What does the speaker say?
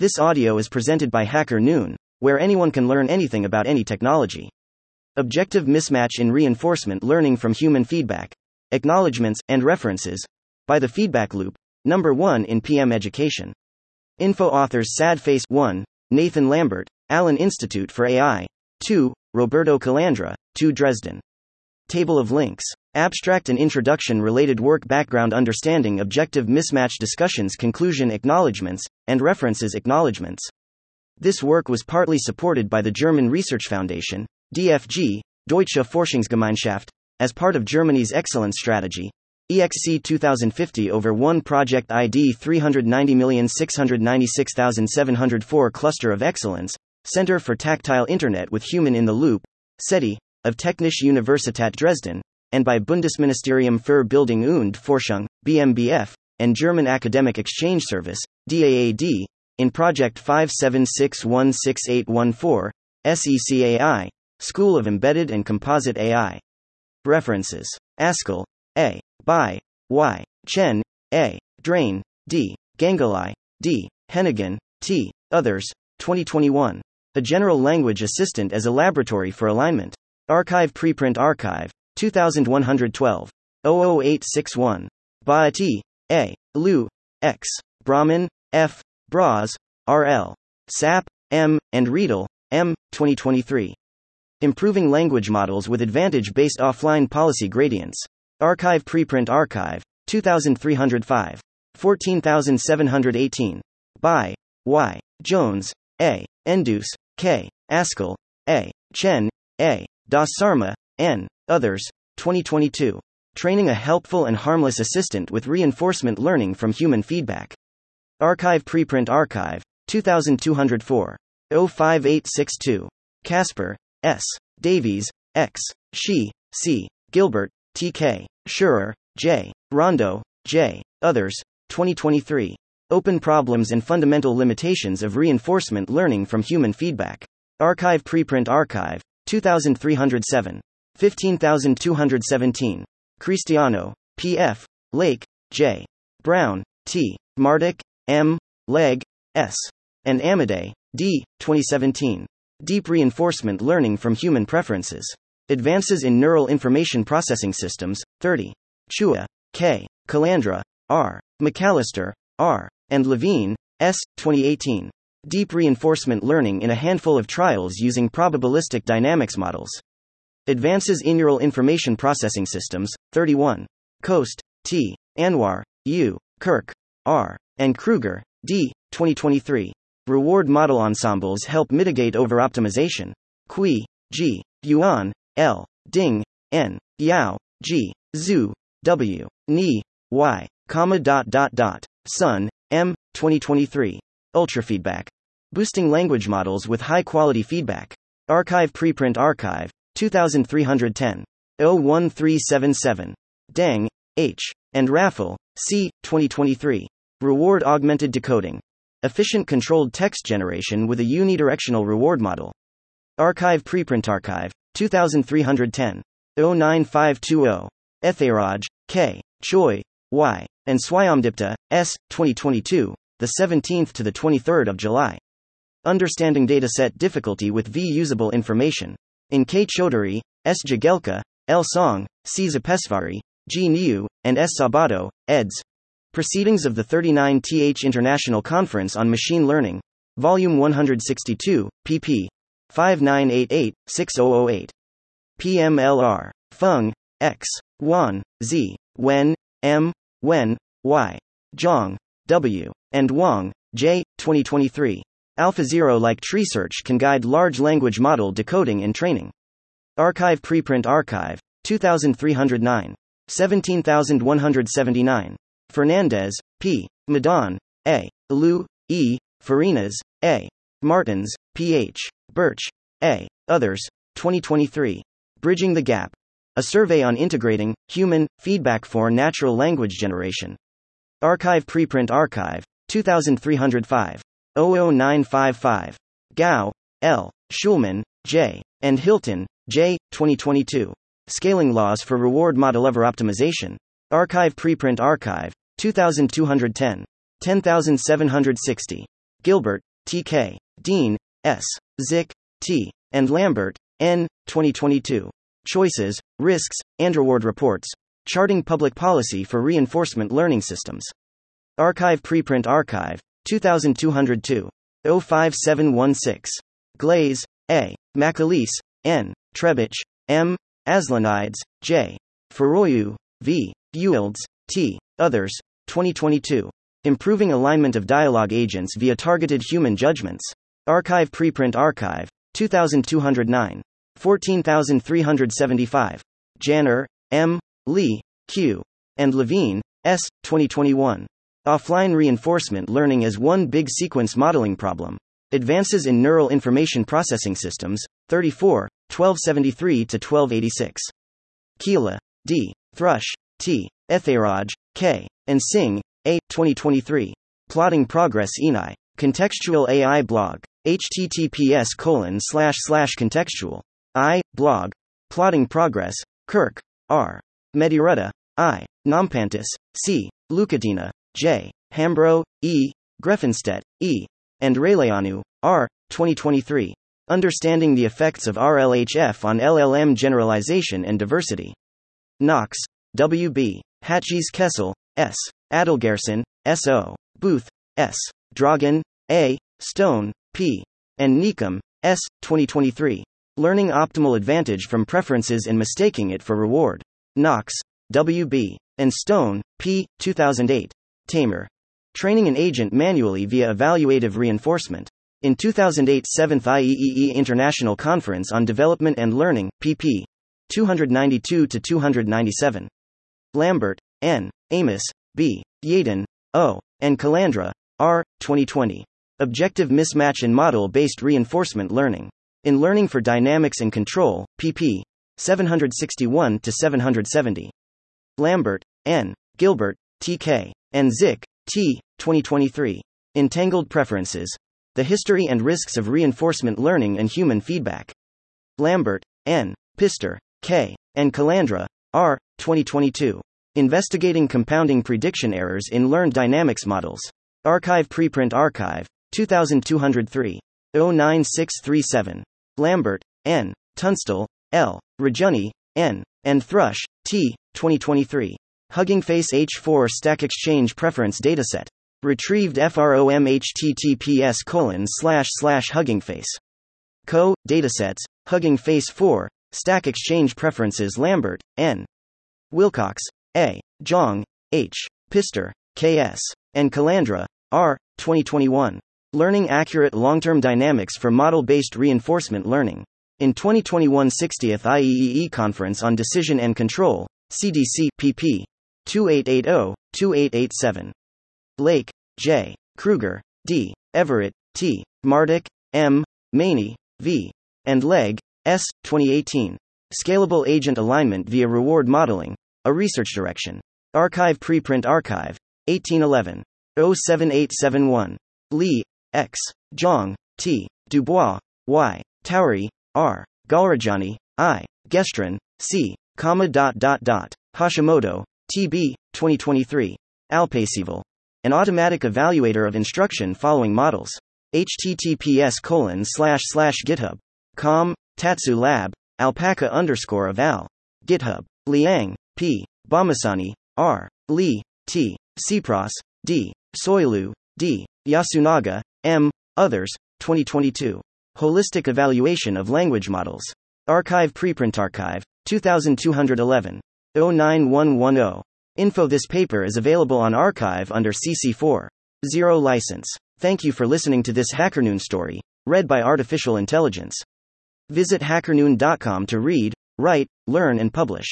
This audio is presented by Hacker Noon, where anyone can learn anything about any technology. Objective mismatch in reinforcement learning from human feedback. Acknowledgements and references by the feedback loop. Number 1 in PM education. Info authors: Sad Face 1, Nathan Lambert, Allen Institute for AI. 2, Roberto Calandra, 2 Dresden. Table of links. Abstract and introduction. Related work. Background. Understanding. Objective mismatch. Discussions. Conclusion. Acknowledgements and references. Acknowledgements. This work was partly supported by the German Research Foundation, DFG, Deutsche Forschungsgemeinschaft, as part of Germany's Excellence Strategy, EXC 2050/1 Project ID 390,696,704 Cluster of Excellence, Center for Tactile Internet with Human in the Loop, CETI, of Technische Universität Dresden, and by Bundesministerium für Bildung und Forschung, BMBF, and German Academic Exchange Service, DAAD, in Project 57616814, SECAI, School of Embedded and Composite AI. References. Askell, A. Bai, Y. Chen, A. Drain, D. Gangalai, D. Hennigan, T. Others, 2021. A General Language Assistant as a Laboratory for Alignment. Archive. Preprint Archive, 2112. 00861. Baati, A. Liu, X. Brahman, F. Braz, R.L. Sap, M. and Riedel, M. 2023. Improving Language Models with Advantage-Based Offline Policy Gradients. Archive. Preprint Archive, 2305. 14718. By Y. Jones, A. Endus, K. Askell, A. Chen, A. Das Sarma, N. Others, 2022. Training a Helpful and Harmless Assistant with Reinforcement Learning from Human Feedback. Archive. Preprint Archive, 2204. 05862. Casper, S. Davies, X. She, C. Gilbert, T.K. Schurer, J. Rondo, J. Others, 2023. Open Problems and Fundamental Limitations of Reinforcement Learning from Human Feedback. Archive. Preprint Archive, 2307. 15217. Cristiano, P.F. Lake, J. Brown, T. Mardick, M. Legg, S. and Amodei, D. 2017. Deep Reinforcement Learning from Human Preferences. Advances in Neural Information Processing Systems, 30. Chua, K. Calandra, R. McAllister, R. and Levine, S. 2018. Deep Reinforcement Learning in a Handful of Trials Using Probabilistic Dynamics Models. Advances in Neural Information Processing Systems, 31. Coast, T. Anwar, U. Kirk, R. and Kruger, D. 2023. Reward model ensembles help mitigate overoptimization. Cui, G. Yuan, L. Ding, N. Yao, G. Zhu, W. Ni, Y. Sun, M. 2023. Ultrafeedback. Boosting language models with high-quality feedback. Archive. Preprint Archive, 2310. 01377. Deng, H. and Raffel, C. 2023. Reward augmented decoding. Efficient controlled text generation with a unidirectional reward model. Archive. Preprint Archive, 2310. 09520. Ethayaraj, K. Choi, Y. and Swyamdipta, S. 2022, the 17th to the 23rd of July. Understanding dataset difficulty with V-usable information. In K. Choudhury, S. Jagelka, L. Song, C. Zapesvari, G. Niu, and S. Sabato, eds. Proceedings of the 39th International Conference on Machine Learning, Volume 162, pp. 5988-6008. PMLR. Feng, X. Wan, Z. Wen, M. Wen, Y. Zhang, W. and Wang, J. 2023. AlphaZero-like tree search can guide large language model decoding and training. Archive. Preprint Archive, 2309. 17179. Fernandez, P. Madan, A. Liu, E. Farinas, A. Martins, P.H. Birch, A. Others, 2023. Bridging the Gap. A Survey on Integrating Human Feedback for Natural Language Generation. Archive. Preprint Archive, 2305. 00955. Gao, L. Schulman, J. and Hilton, J. 2022. Scaling Laws for Reward Model Overoptimization. Archive. Preprint Archive, 2210. 10760. Gilbert, TK, Dean, S, Zick, T, and Lambert, N, 2022. Choices, Risks, and Reward Reports. Charting Public Policy for Reinforcement Learning Systems. Archive Preprint Archive, 2202. 05716. Glaze, A. McAleese, N. Trebich, M. Aslanides, J. Feroyu, V. Builds, T. Others, 2022. Improving Alignment of Dialogue Agents via Targeted Human Judgments. Archive Preprint Archive, 2209. 14375. Janner, M. Lee, Q. and Levine, S. 2021. Offline Reinforcement Learning as One Big Sequence Modeling Problem. Advances in Neural Information Processing Systems, 34, 1273-1286. Keela, D. Thrush, T. Ethayaraj, K. and Singh, A. 2023. Plotting Progress ENI. Contextual AI blog. https://contextual.ai/blog. Plotting Progress. Kirk, R. Mediretta, I. Nampantis, C. Lucadina, J. Hambro, E. Greffenstedt, E. and Rayleanu, R. 2023. Understanding the Effects of RLHF on LLM Generalization and Diversity. Knox, W.B. Hatchis Kessel, S. Adelgerson, S.O. Booth, S. Dragan, A. Stone, P. and Neekum, S. 2023. Learning Optimal Advantage from Preferences and Mistaking It for Reward. Knox, W.B. and Stone, P. 2008. Tamer. Training an Agent Manually via Evaluative Reinforcement. In 2008 7th IEEE International Conference on Development and Learning, pp. 292-297. Lambert, N., Amos, B., Yaden, O., and Calandra, R., 2020. Objective Mismatch in Model-Based Reinforcement Learning. In Learning for Dynamics and Control, pp. 761-770. Lambert, N., Gilbert, T.K., and Zick, T. 2023. Entangled Preferences. The History and Risks of Reinforcement Learning and Human Feedback. Lambert, N., Pister, K., and Calandra, R. 2022. Investigating Compounding Prediction Errors in Learned Dynamics Models. Archive Preprint Archive, 2203. 09637. Lambert, N., Tunstall, L., Rajuni, N., and Thrush, T. 2023. Hugging Face H4 Stack Exchange Preference Dataset. Retrieved from https://huggingface.co, datasets, Hugging Face 4, Stack Exchange Preferences. Lambert, N. Wilcox, A. Jong, H. Pister, K.S., and Calandra, R. 2021. Learning Accurate Long-Term Dynamics for Model-Based Reinforcement Learning. In 2021 60th IEEE Conference on Decision and Control, CDC, pp. 2880-2887. Lake, J. Kruger, D. Everett, T. Mardick, M. Maney, V. and Legg, S. 2018. Scalable Agent Alignment via Reward Modeling, a Research Direction. Archive Preprint Archive, 1811. 07871. Lee, X. Zhang, T. Dubois, Y. Towery, R. Galrajani, I. Gestrin, C. Hashimoto, TB, 2023. Alpaceval. An automatic evaluator of instruction following models. https://github.com, Tatsu Lab, alpaca_eval. GitHub. Liang, P. Bomasani, R. Lee, T. Cipros, D. Soilu, D. Yasunaga, M. Others, 2022. Holistic Evaluation of Language Models. Archive Preprint Archive, 2211. 09110. Info. This paper is available on archive under CC4.0 license. Thank you for listening to this HackerNoon story, read by Artificial Intelligence. Visit hackernoon.com to read, write, learn and publish.